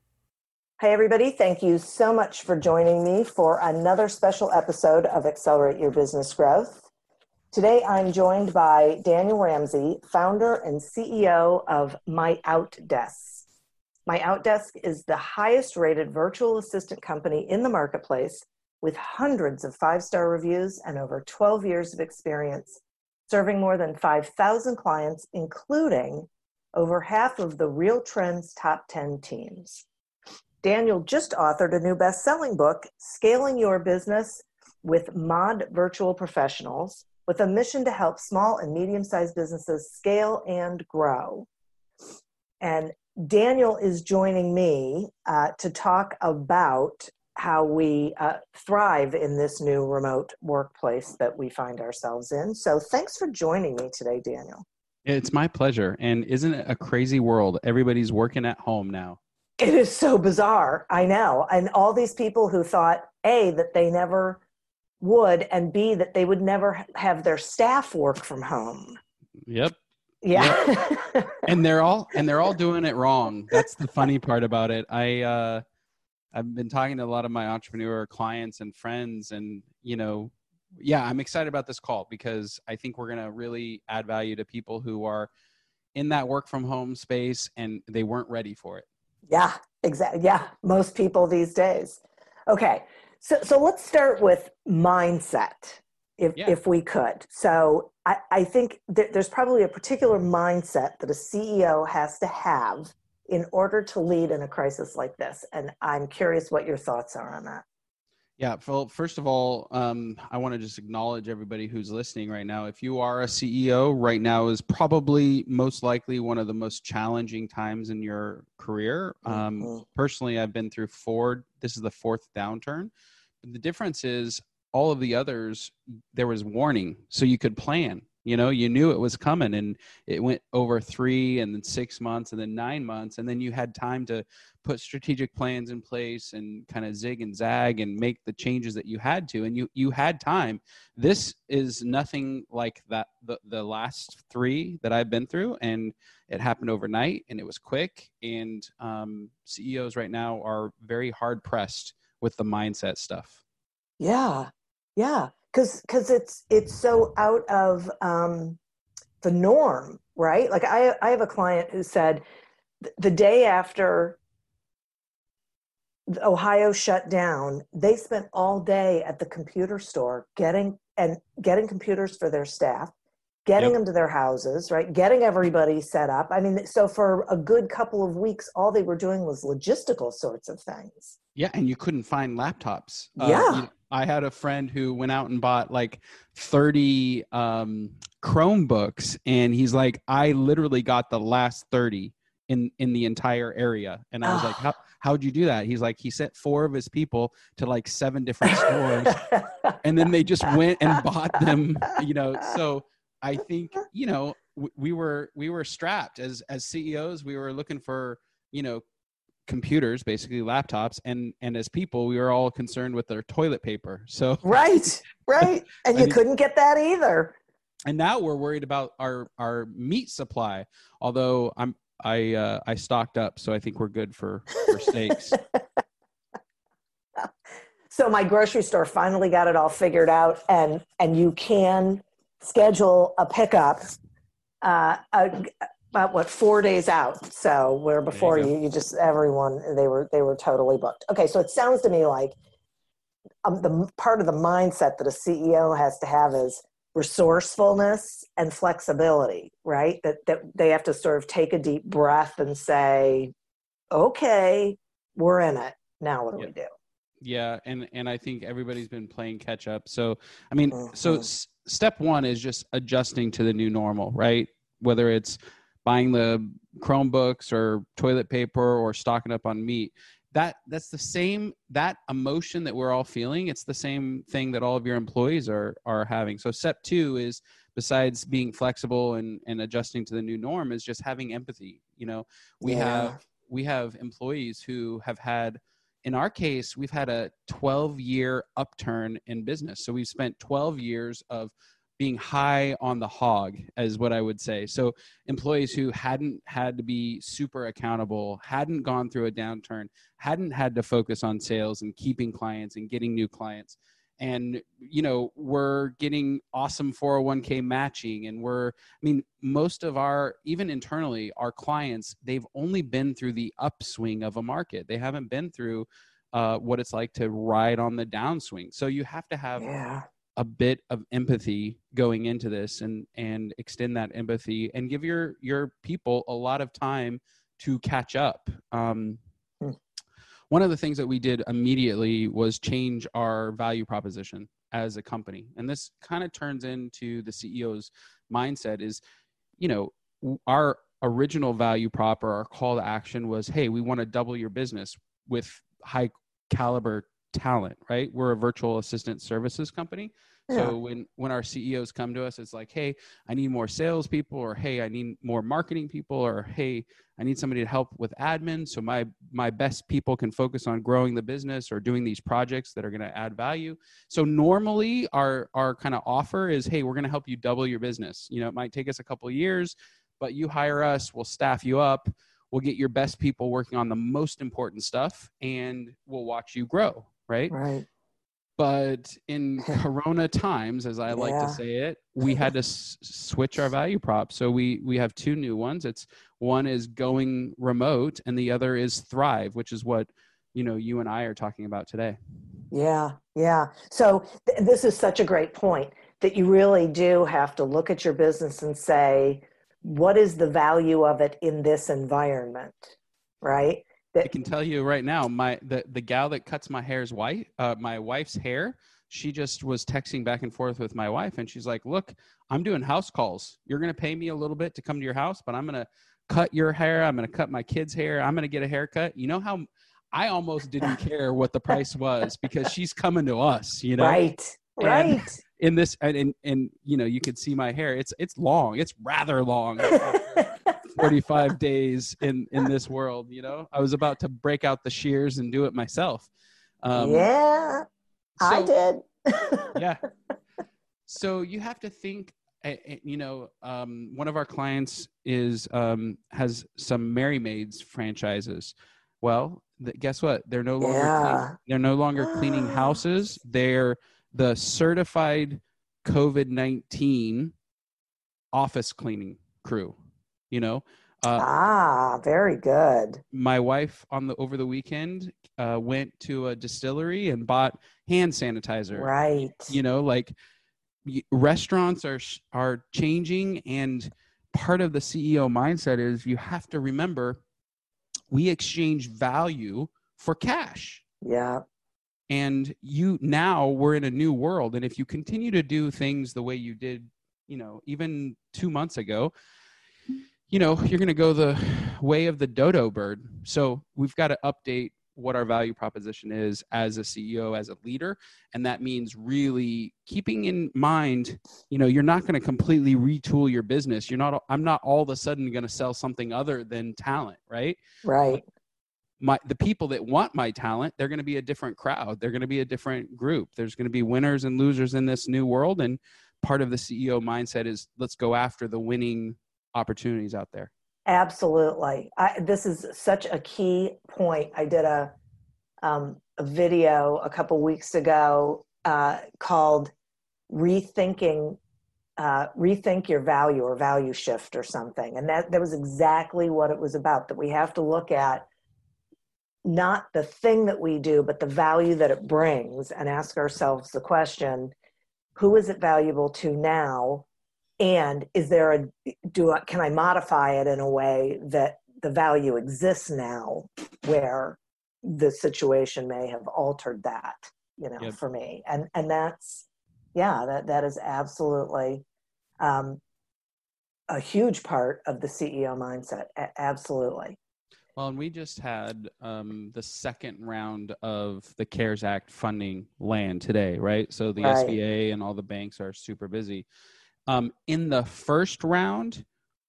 Hey, everybody. Thank you so much for joining me for another special episode of Accelerate Your Business Growth. Today, I'm joined by Daniel Ramsey, founder and CEO of MyOutDesk. MyOutDesk is the highest rated virtual assistant company in the marketplace with hundreds of five-star reviews and over 12 years of experience, serving more than 5,000 clients, including over half of the Real Trends top 10 teams. Daniel just authored a new best-selling book, Scaling Your Business with Mod Virtual Professionals, with a mission to help small and medium-sized businesses scale and grow. And Daniel is joining me to talk about how we thrive in this new remote workplace that we find ourselves in. So thanks for joining me today, Daniel. It's my pleasure. And isn't it a crazy world? Everybody's working at home now. It is so bizarre, I know. And all these people who thought, A, that they never would, and B, that they would never have their staff work from home. Yep. Yeah. Yep. And they're all doing it wrong. That's the funny part about it. I've been talking to a lot of my entrepreneur clients and friends, and I'm excited about this call because I think we're gonna really add value to people who are in that work from home space and they weren't ready for it. Yeah, exactly. Yeah, most people these days. Okay, so let's start with mindset, if we could. So I think there's probably a particular mindset that a CEO has to have in order to lead in a crisis like this. And I'm curious what your thoughts are on that. Yeah, well, first of all, I want to just acknowledge everybody who's listening right now. If you are a CEO, right now is probably most likely one of the most challenging times in your career. Personally, I've been through this is the fourth downturn. But the difference is all of the others, there was warning, so you could plan. You knew it was coming, and it went over 3 and then 6 months and then 9 months, and then you had time to put strategic plans in place and kind of zig and zag and make the changes that you had to, and you had time. This is nothing like that. The last 3 that I've been through, and it happened overnight and it was quick, and CEOs right now are very hard pressed with the mindset stuff. Yeah. Yeah. Cause it's so out of the norm, right? Like I have a client who said the day after Ohio shut down, they spent all day at the computer store getting computers for their staff, getting them to their houses, right? Getting everybody set up. I mean, so for a good couple of weeks, all they were doing was logistical sorts of things. Yeah. And you couldn't find laptops. I had a friend who went out and bought like 30 Chromebooks, and he's like, I literally got the last 30 in the entire area. And I was like, how'd you do that? He's like, he sent four of his people to like 7 different stores and then they just went and bought them, you know? So I think, you know, we were strapped as CEOs. We were looking for, you know, computers, basically laptops. And as people, we were all concerned with their toilet paper. So right. And you couldn't get that either. And now we're worried about our meat supply. Although I stocked up, so I think we're good for steaks. So my grocery store finally got it all figured out, and you can schedule a pickup about 4 days out. So where before you just everyone they were totally booked. Okay, so it sounds to me like the part of the mindset that a CEO has to have is resourcefulness and flexibility, right? That they have to sort of take a deep breath and say, okay, we're in it. Now what do we do? Yeah. And I think everybody's been playing catch up. So, I mean, so step one is just adjusting to the new normal, right? Whether it's buying the Chromebooks or toilet paper or stocking up on meat, that's the same, that emotion that we're all feeling. It's the same thing that all of your employees are having. So step two is, besides being flexible and adjusting to the new norm, is just having empathy. You know, we have employees who have had, in our case, we've had a 12-year upturn in business. So we've spent 12 years of being high on the hog, is what I would say. So employees who hadn't had to be super accountable, hadn't gone through a downturn, hadn't had to focus on sales and keeping clients and getting new clients. And, you know, we're getting awesome 401k matching. And most of our, even internally, our clients, they've only been through the upswing of a market. They haven't been through what it's like to ride on the downswing. So you have to have a bit of empathy going into this and extend that empathy and give your people a lot of time to catch up. One of the things that we did immediately was change our value proposition as a company. And this kind of turns into the CEO's mindset is, you know, our original value prop or our call to action was, hey, we want to double your business with high caliber talent, right? We're a virtual assistant services company. So when our CEOs come to us, it's like, hey, I need more salespeople, or hey, I need more marketing people, or hey, I need somebody to help with admin so my best people can focus on growing the business or doing these projects that are going to add value. So normally our kind of offer is, hey, we're going to help you double your business. You know, it might take us a couple of years, but you hire us, we'll staff you up. We'll get your best people working on the most important stuff and we'll watch you grow. Right. But in Corona times, as I like to say it, we had to switch our value prop. So we have two new ones. It's one is going remote and the other is thrive, which is what, you know, you and I are talking about today. Yeah. So this is such a great point that you really do have to look at your business and say, what is the value of it in this environment? Right. I can tell you right now, the gal that cuts my hair's wife, my wife's hair, she just was texting back and forth with my wife, and she's like, "Look, I'm doing house calls. You're gonna pay me a little bit to come to your house, but I'm gonna cut your hair. I'm gonna cut my kids' hair. I'm gonna get a haircut." You know how I almost didn't care what the price was because she's coming to us. You know, right. And in this, and you know, you could see my hair. It's long. It's rather long. 45 days in this world, you know, I was about to break out the shears and do it myself. I did. So you have to think, you know, one of our clients is, has some Mary Maids franchises. Well, guess what? They're no longer, they're no longer cleaning houses. They're the certified COVID-19 office cleaning crew. You know, very good. My wife over the weekend went to a distillery and bought hand sanitizer. Right. You know, like restaurants are changing, and part of the CEO mindset is you have to remember we exchange value for cash. Yeah. And now we're in a new world, and if you continue to do things the way you did, you know, even 2 months ago, you know, you're going to go the way of the dodo bird. So we've got to update what our value proposition is as a CEO, as a leader. And that means really keeping in mind, you know, you're not going to completely retool your business. You're not, I'm not all of a sudden going to sell something other than talent, right? Right. The people that want my talent, they're going to be a different crowd. They're going to be a different group. There's going to be winners and losers in this new world. And part of the CEO mindset is let's go after the winning opportunities out there. Absolutely. This is such a key point. I did a video a couple weeks ago called Rethink Your Value or Value Shift or something. And that was exactly what it was about, that we have to look at not the thing that we do, but the value that it brings, and ask ourselves the question, who is it valuable to now? And is there can I modify it in a way that the value exists now where the situation may have altered that, you know, yep. for me. And that's, yeah, that is absolutely a huge part of the CEO mindset. Absolutely. Well, and we just had the second round of the CARES Act funding land today, right? So the right. SBA and all the banks are super busy. In the first round,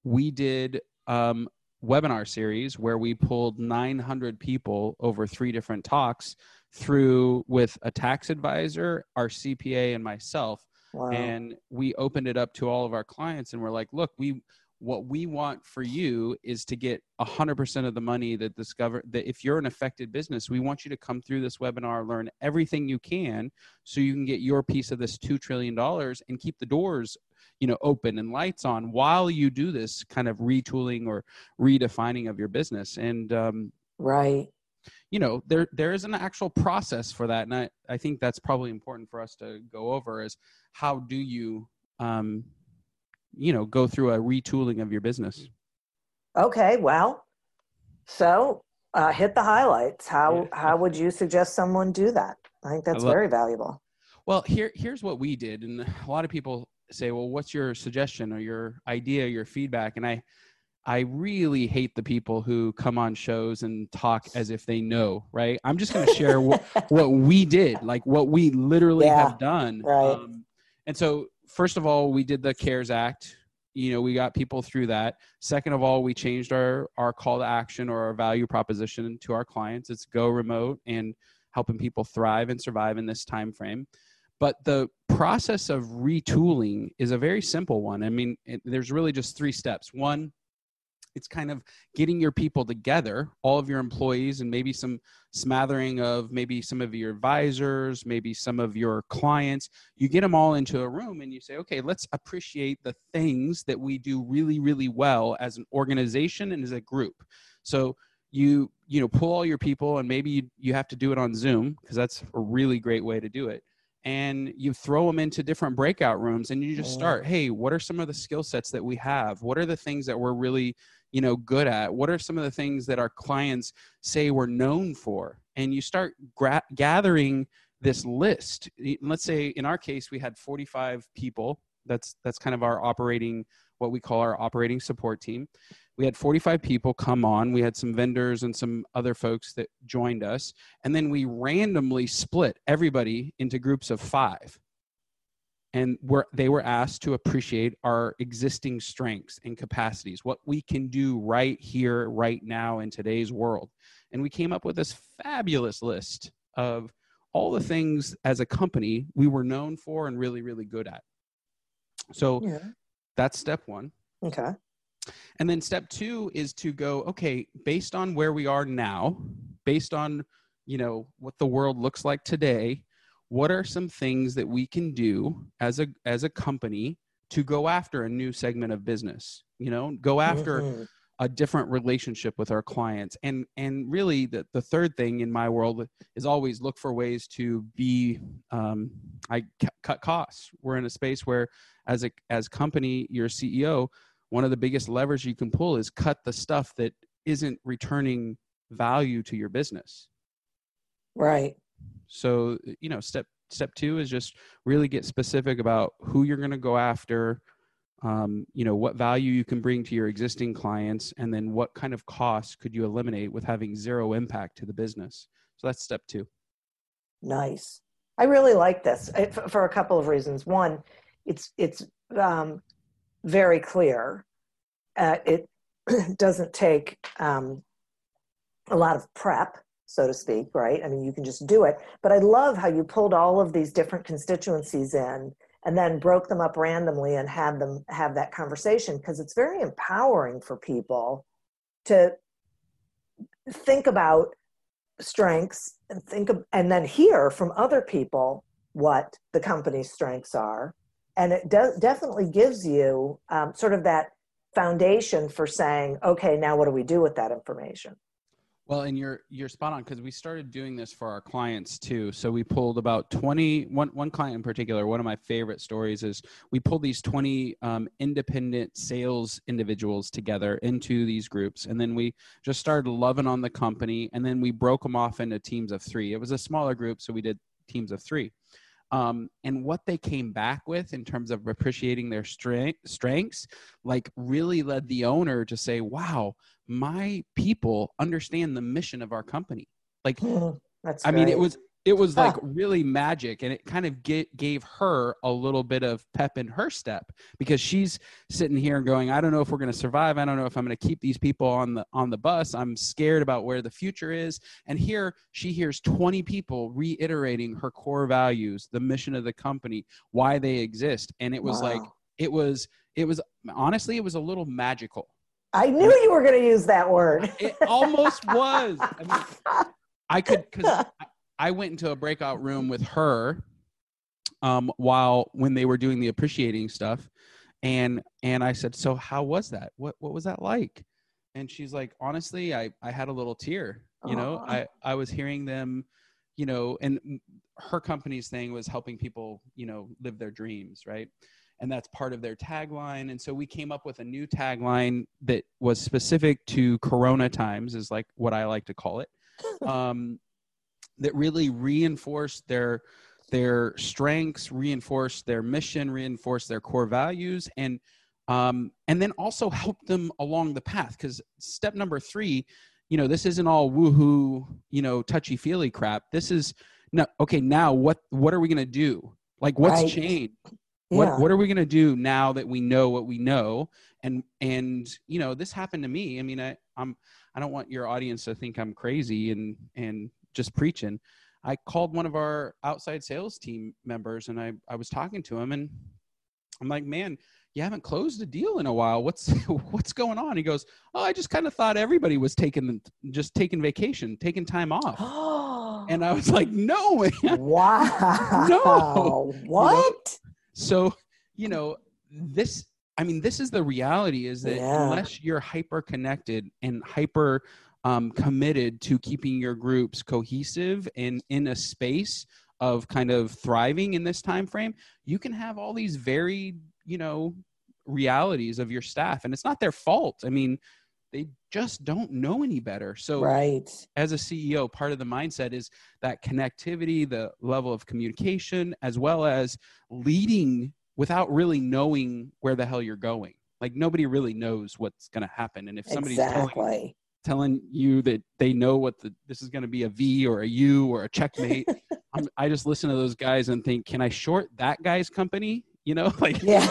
we did webinar series where we pulled 900 people over 3 different talks through with a tax advisor, our CPA, and myself. Wow. And we opened it up to all of our clients, and we're like, look, what we want for you is to get 100% of the money that if you're an affected business, we want you to come through this webinar, learn everything you can so you can get your piece of this $2 trillion and keep the doors, you know, open and lights on while you do this kind of retooling or redefining of your business. And, right. You know, there is an actual process for that. And I think that's probably important for us to go over is how do you, you know, go through a retooling of your business. Okay. Well, so hit the highlights. How would you suggest someone do that? I think that's very valuable. Well, here's what we did. And a lot of people say, well, what's your suggestion or your idea, your feedback? And I really hate the people who come on shows and talk as if they know, right? I'm just going to share what we did, like what we literally have done. Right. And so, first of all, we did the CARES Act. You know, we got people through that. Second of all, we changed our call to action or our value proposition to our clients. It's go remote and helping people thrive and survive in this time frame. But the process of retooling is a very simple one. I mean, there's really just 3 steps. One, it's kind of getting your people together, all of your employees, and maybe some smattering of maybe some of your advisors, maybe some of your clients. You get them all into a room and you say, okay, let's appreciate the things that we do really, really well as an organization and as a group. So you know, pull all your people, and maybe you have to do it on Zoom because that's a really great way to do it. And you throw them into different breakout rooms and you just start, hey, what are some of the skill sets that we have? What are the things that we're really, you know, good at? What are some of the things that our clients say we're known for? And you start gathering this list. Let's say in our case, we had 45 people. That's kind of our operating, what we call our operating support team. We had 45 people come on. We had some vendors and some other folks that joined us. And then we randomly split everybody into groups of 5. And they were asked to appreciate our existing strengths and capacities, what we can do right here, right now in today's world. And we came up with this fabulous list of all the things as a company we were known for and really, really good at. So that's step 1. Okay. And then step 2 is to go, okay, based on where we are now, based on, you know, what the world looks like today, what are some things that we can do as a company to go after a new segment of business, you know, go after a different relationship with our clients. And really the third thing in my world is always look for ways to be, cut costs. We're in a space where as company, your CEO, one of the biggest levers you can pull is cut the stuff that isn't returning value to your business. Right. So, you know, step 2 is just really get specific about who you're going to go after, you know, what value you can bring to your existing clients, and then what kind of costs could you eliminate with having zero impact to the business. So that's step two. Nice. I really like this for a couple of reasons. One, it's very clear. It doesn't take a lot of prep, so to speak, right? I mean, you can just do it. But I love how you pulled all of these different constituencies in and then broke them up randomly and had them have that conversation, because it's very empowering for people to think about strengths and and then hear from other people what the company's strengths are. And it definitely gives you sort of that foundation for saying, okay, now what do we do with that information? Well, and you're spot on, because we started doing this for our clients too. So we pulled about 20, one client in particular, one of my favorite stories is we pulled these 20 independent sales individuals together into these groups. And then we just started loving on the company. And then we broke them off into teams of three. It was a smaller group, so we did teams of three. And what they came back with in terms of appreciating their strengths, like really led the owner to say, wow, my people understand the mission of our company. Like, that's great. I mean, it was like really magic, and it kind of gave her a little bit of pep in her step, because she's sitting here and going, I don't know if we're going to survive. I don't know if I'm going to keep these people on the bus. I'm scared about where the future is. And here she hears 20 people reiterating her core values, the mission of the company, why they exist. And it was like, it was honestly, it was a little magical. I knew you were going to use that word. It almost was. I mean, because I went into a breakout room with her when they were doing the appreciating stuff. And I said, so how was that? What was that like? And she's like, honestly, I had a little tear, you know, I was hearing them, you know, and her company's thing was helping people, you know, live their dreams. Right. And that's part of their tagline. And so we came up with a new tagline that was specific to Corona times, is like what I like to call it. That really reinforced their strengths, reinforced their mission, reinforced their core values, and then also helped them along the path. Because step number three, you know, this isn't all woohoo, you know, touchy feely crap. This is no okay. Now what are we gonna do? Like, what's changed? Yeah. What are we gonna do now that we know what we know? And you know, this happened to me. I mean, I don't want your audience to think I'm crazy and just preaching. I called one of our outside sales team members, and I was talking to him, and I'm like, man, you haven't closed a deal in a while. What's going on? He goes, oh, I just kind of thought everybody was taking vacation, taking time off. And I was like, no, man. Wow. No. What? You know? So, you know, this is the reality, is that unless you're hyper connected and hyper committed to keeping your groups cohesive and in a space of kind of thriving in this time frame, you can have all these varied, you know, realities of your staff, and it's not their fault. I mean, they just don't know any better. So, as a CEO, part of the mindset is that connectivity, the level of communication, as well as leading without really knowing where the hell you're going. Like, nobody really knows what's going to happen, and if somebody's telling you that they know what this is going to be a V or a U or a checkmate. I just listen to those guys and think, can I short that guy's company? You know, like, yeah.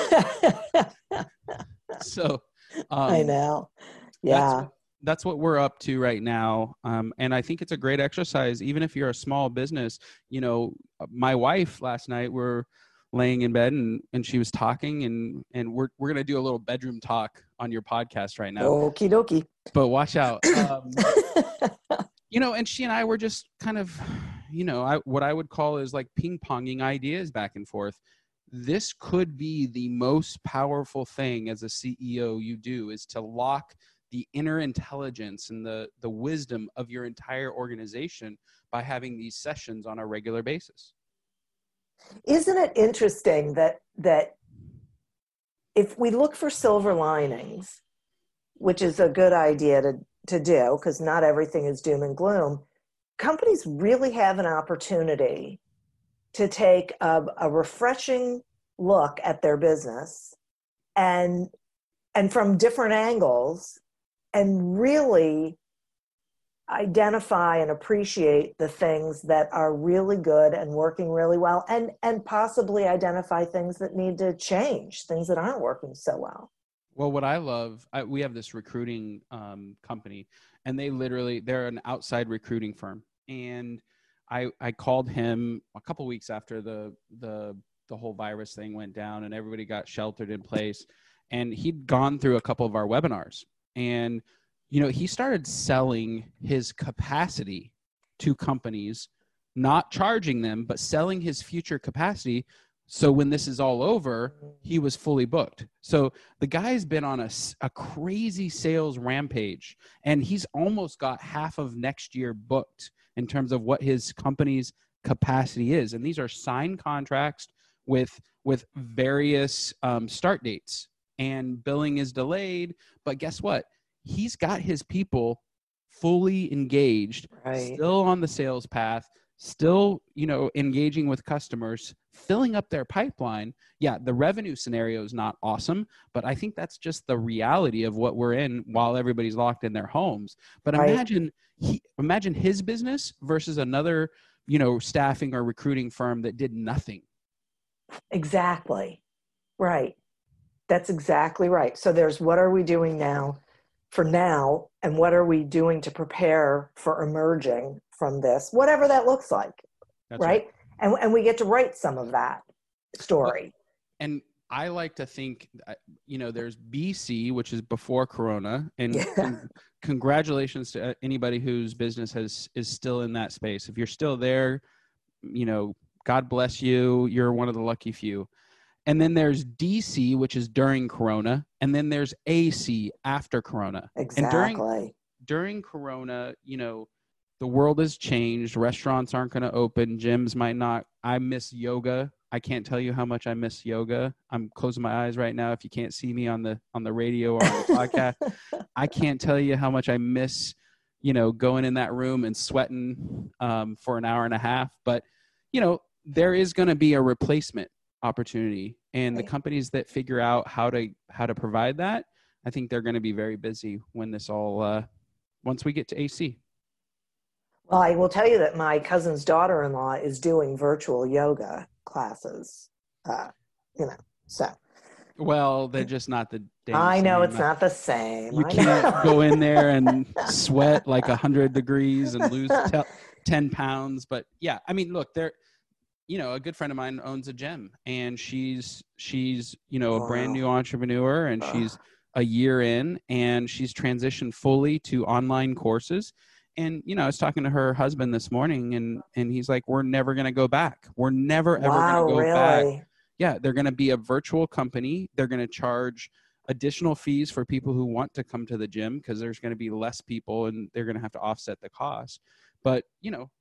So I know. Yeah. That's what we're up to right now. And I think it's a great exercise. Even if you're a small business, you know, my wife last night, we're laying in bed and she was talking, and we're going to do a little bedroom talk on your podcast right now. Okie dokie. But watch out. You know, and she and I were just kind of, you know, what I would call is like ping-ponging ideas back and forth. This could be the most powerful thing as a CEO you do, is to lock the inner intelligence and the wisdom of your entire organization by having these sessions on a regular basis. Isn't it interesting that if we look for silver linings, which is a good idea to do, because not everything is doom and gloom, companies really have an opportunity to take a refreshing look at their business and from different angles, and really identify and appreciate the things that are really good and working really well, and possibly identify things that need to change, things that aren't working so well. Well, what I love, we have this recruiting company, and they're an outside recruiting firm. And I called him a couple of weeks after the whole virus thing went down and everybody got sheltered in place. And he'd gone through a couple of our webinars, and he started selling his capacity to companies, not charging them, but selling his future capacity. So when this is all over, he was fully booked. So the guy's been on a crazy sales rampage, and he's almost got half of next year booked in terms of what his company's capacity is. And these are signed contracts with various start dates, and billing is delayed. But guess what? He's got his people fully engaged, right, still on the sales path, still, engaging with customers, filling up their pipeline. Yeah, the revenue scenario is not awesome, but I think that's just the reality of what we're in while everybody's locked in their homes. But right, imagine his business versus another, staffing or recruiting firm that did nothing. Exactly. Right. That's exactly right. So there's what are we doing now? For now, and what are we doing to prepare for emerging from this, whatever that looks like, right? And we get to write some of that story. And I like to think, there's BC, which is before Corona, and congratulations to anybody whose business is still in that space. If you're still there, God bless you. You're one of the lucky few. And then there's DC, which is during Corona. And then there's AC, after Corona. Exactly. And during Corona, the world has changed. Restaurants aren't going to open. Gyms might not. I miss yoga. I can't tell you how much I miss yoga. I'm closing my eyes right now. If you can't see me on the radio or on the podcast, I can't tell you how much I miss, going in that room and sweating for an hour and a half. But, there is going to be a replacement opportunity, and right, the companies that figure out how to provide that, I think they're going to be very busy when this all once we get to AC. Well, I will tell you that my cousin's daughter-in-law is doing virtual yoga classes. So. Well, they're just not the same. I know it's not the same. You can't go in there and sweat like 100 degrees and lose 10 pounds. But yeah, I mean, look, they're. A good friend of mine owns a gym, and she's, a brand new entrepreneur, and she's a year in, and she's transitioned fully to online courses. And, I was talking to her husband this morning, and he's like, we're never going to go back. We're never, ever going to go back. Yeah. They're going to be a virtual company. They're going to charge additional fees for people who want to come to the gym, because there's going to be less people, and they're going to have to offset the cost. But,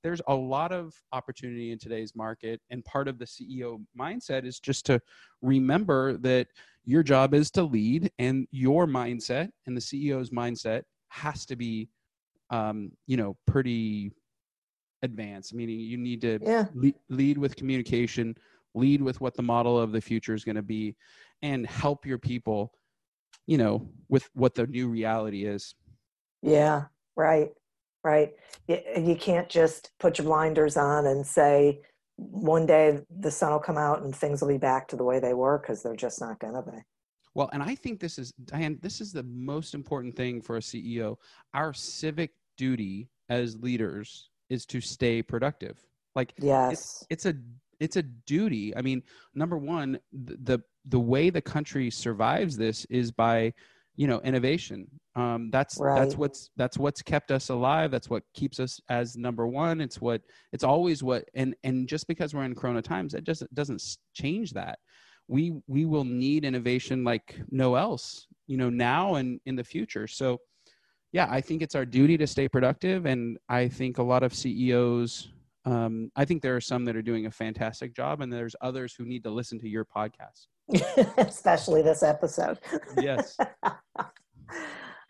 there's a lot of opportunity in today's market. And part of the CEO mindset is just to remember that your job is to lead, and your mindset and the CEO's mindset has to be, pretty advanced. Meaning you need to lead with communication, lead with what the model of the future is going to be, and help your people, with what the new reality is. Yeah, right. Right. You can't just put your blinders on and say, one day the sun will come out and things will be back to the way they were, because they're just not going to be. Well, and I think this is, Diane, this is the most important thing for a CEO. Our civic duty as leaders is to stay productive. Like, yes, it's a duty. I mean, number one, the way the country survives this is by innovation. That's what's kept us alive. That's what keeps us as number one. And just because we're in Corona times, it just doesn't change that. We will need innovation like no else, now and in the future. So yeah, I think it's our duty to stay productive. And I think a lot of CEOs, I think there are some that are doing a fantastic job, and there's others who need to listen to your podcast. Especially this episode. Yes.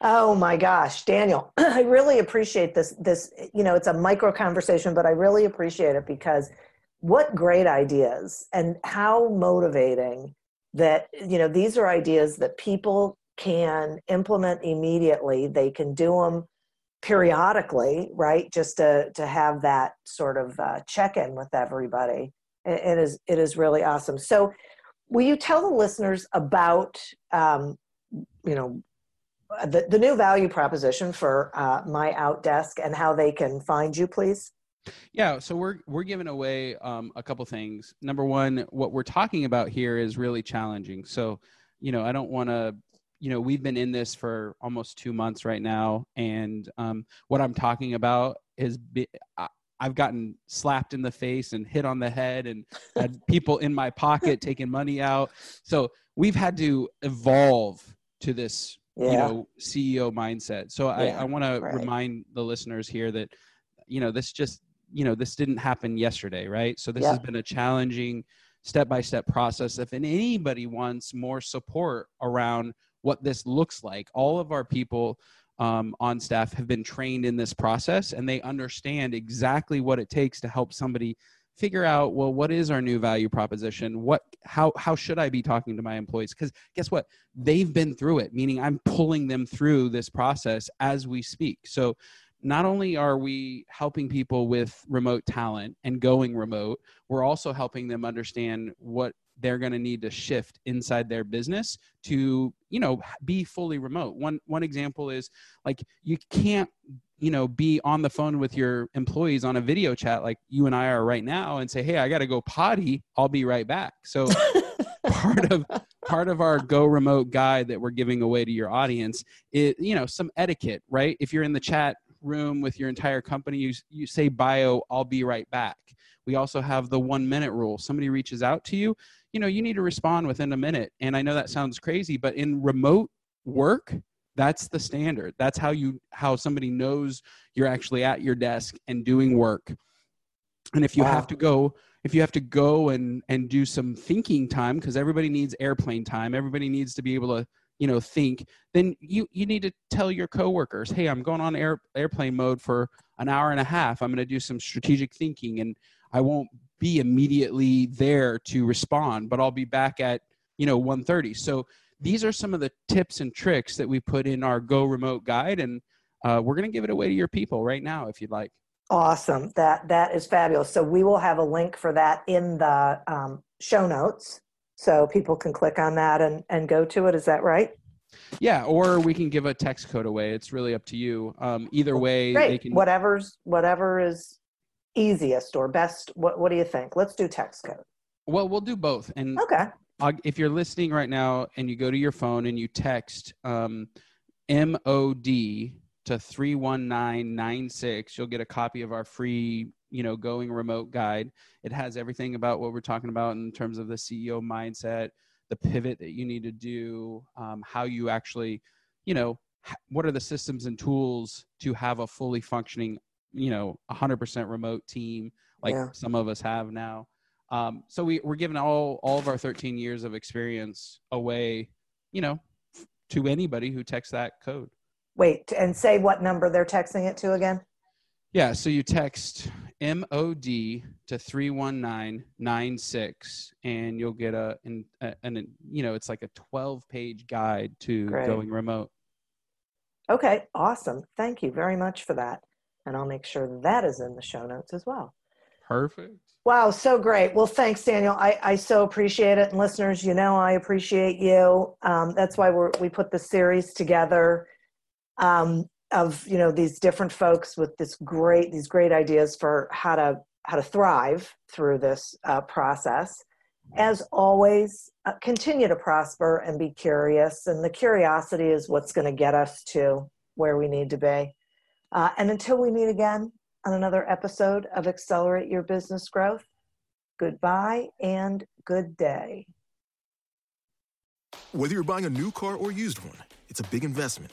Oh my gosh, Daniel, I really appreciate this, it's a micro conversation, but I really appreciate it, because what great ideas, and how motivating that, you know, these are ideas that people can implement immediately. They can do them periodically, right? Just to have that sort of check-in with everybody. It is really awesome. So will you tell the listeners about, you know, the new value proposition for MyOutDesk and how they can find you, please? Yeah, so we're giving away a couple things. Number one, what we're talking about here is really challenging. So, you know, I don't want to, you know, we've been in this for almost 2 months right now, and what I'm talking about is I've gotten slapped in the face and hit on the head, and had people in my pocket taking money out. So we've had to evolve to this, you know, CEO mindset. So I want to remind the listeners here that, you know, this just, you know, this didn't happen yesterday, right? So this has been a challenging step-by-step process. If anybody wants more support around what this looks like, all of our people on staff have been trained in this process, and they understand exactly what it takes to help somebody figure out, well, what is our new value proposition? How should I be talking to my employees? Because guess what? They've been through it, meaning I'm pulling them through this process as we speak. So not only are we helping people with remote talent and going remote, we're also helping them understand what they're going to need to shift inside their business to, you know, be fully remote. One example is, like, you can't, you know, be on the phone with your employees on a video chat like you and I are right now and say, hey, I got to go potty. I'll be right back. So part of our Go Remote guide that we're giving away to your audience is, you know, some etiquette, right? If you're in the chat room with your entire company, you say bio, I'll be right back. We also have the 1 minute rule. Somebody reaches out to you, you know, you need to respond within a minute. And I know that sounds crazy, but in remote work, that's the standard. That's how somebody knows you're actually at your desk and doing work. And if you have to go and do some thinking time, because everybody needs airplane time, everybody needs to be able to, you know, think, then you need to tell your coworkers, hey, I'm going on airplane mode for an hour and a half. I'm going to do some strategic thinking, and I won't be immediately there to respond, but I'll be back at, you know, 1:30. So these are some of the tips and tricks that we put in our Go Remote guide, and we're going to give it away to your people right now if you'd like. Awesome. That is fabulous. So we will have a link for that in the show notes, so people can click on that and go to it. Is that right? Yeah, or we can give a text code away. It's really up to you. Either way, great. They can... Whatever is easiest or best. What do you think? Let's do text code. Well, we'll do both. And okay. If you're listening right now and you go to your phone and you text MOD to 31996, you'll get a copy of our free, you know, Going Remote guide. It has everything about what we're talking about in terms of the CEO mindset, the pivot that you need to do, how you actually, you know, what are the systems and tools to have a fully functioning, you know, 100% remote team like some of us have now. So we're giving all of our 13 years of experience away, you know, to anybody who texts that code. Wait, and say what number they're texting it to again? Yeah, so you text MOD to 31996, and you'll get you know, it's like a 12-page guide to going remote. Okay, awesome. Thank you very much for that. And I'll make sure that is in the show notes as well. Perfect. Wow, so great. Well, thanks, Daniel. I so appreciate it. And listeners, you know, I appreciate you. That's why we put the series together of, you know, these different folks with these great ideas for how to thrive through this process. As always, continue to prosper and be curious. And the curiosity is what's going to get us to where we need to be. And until we meet again on another episode of Accelerate Your Business Growth, goodbye and good day. Whether you're buying a new car or used one, it's a big investment,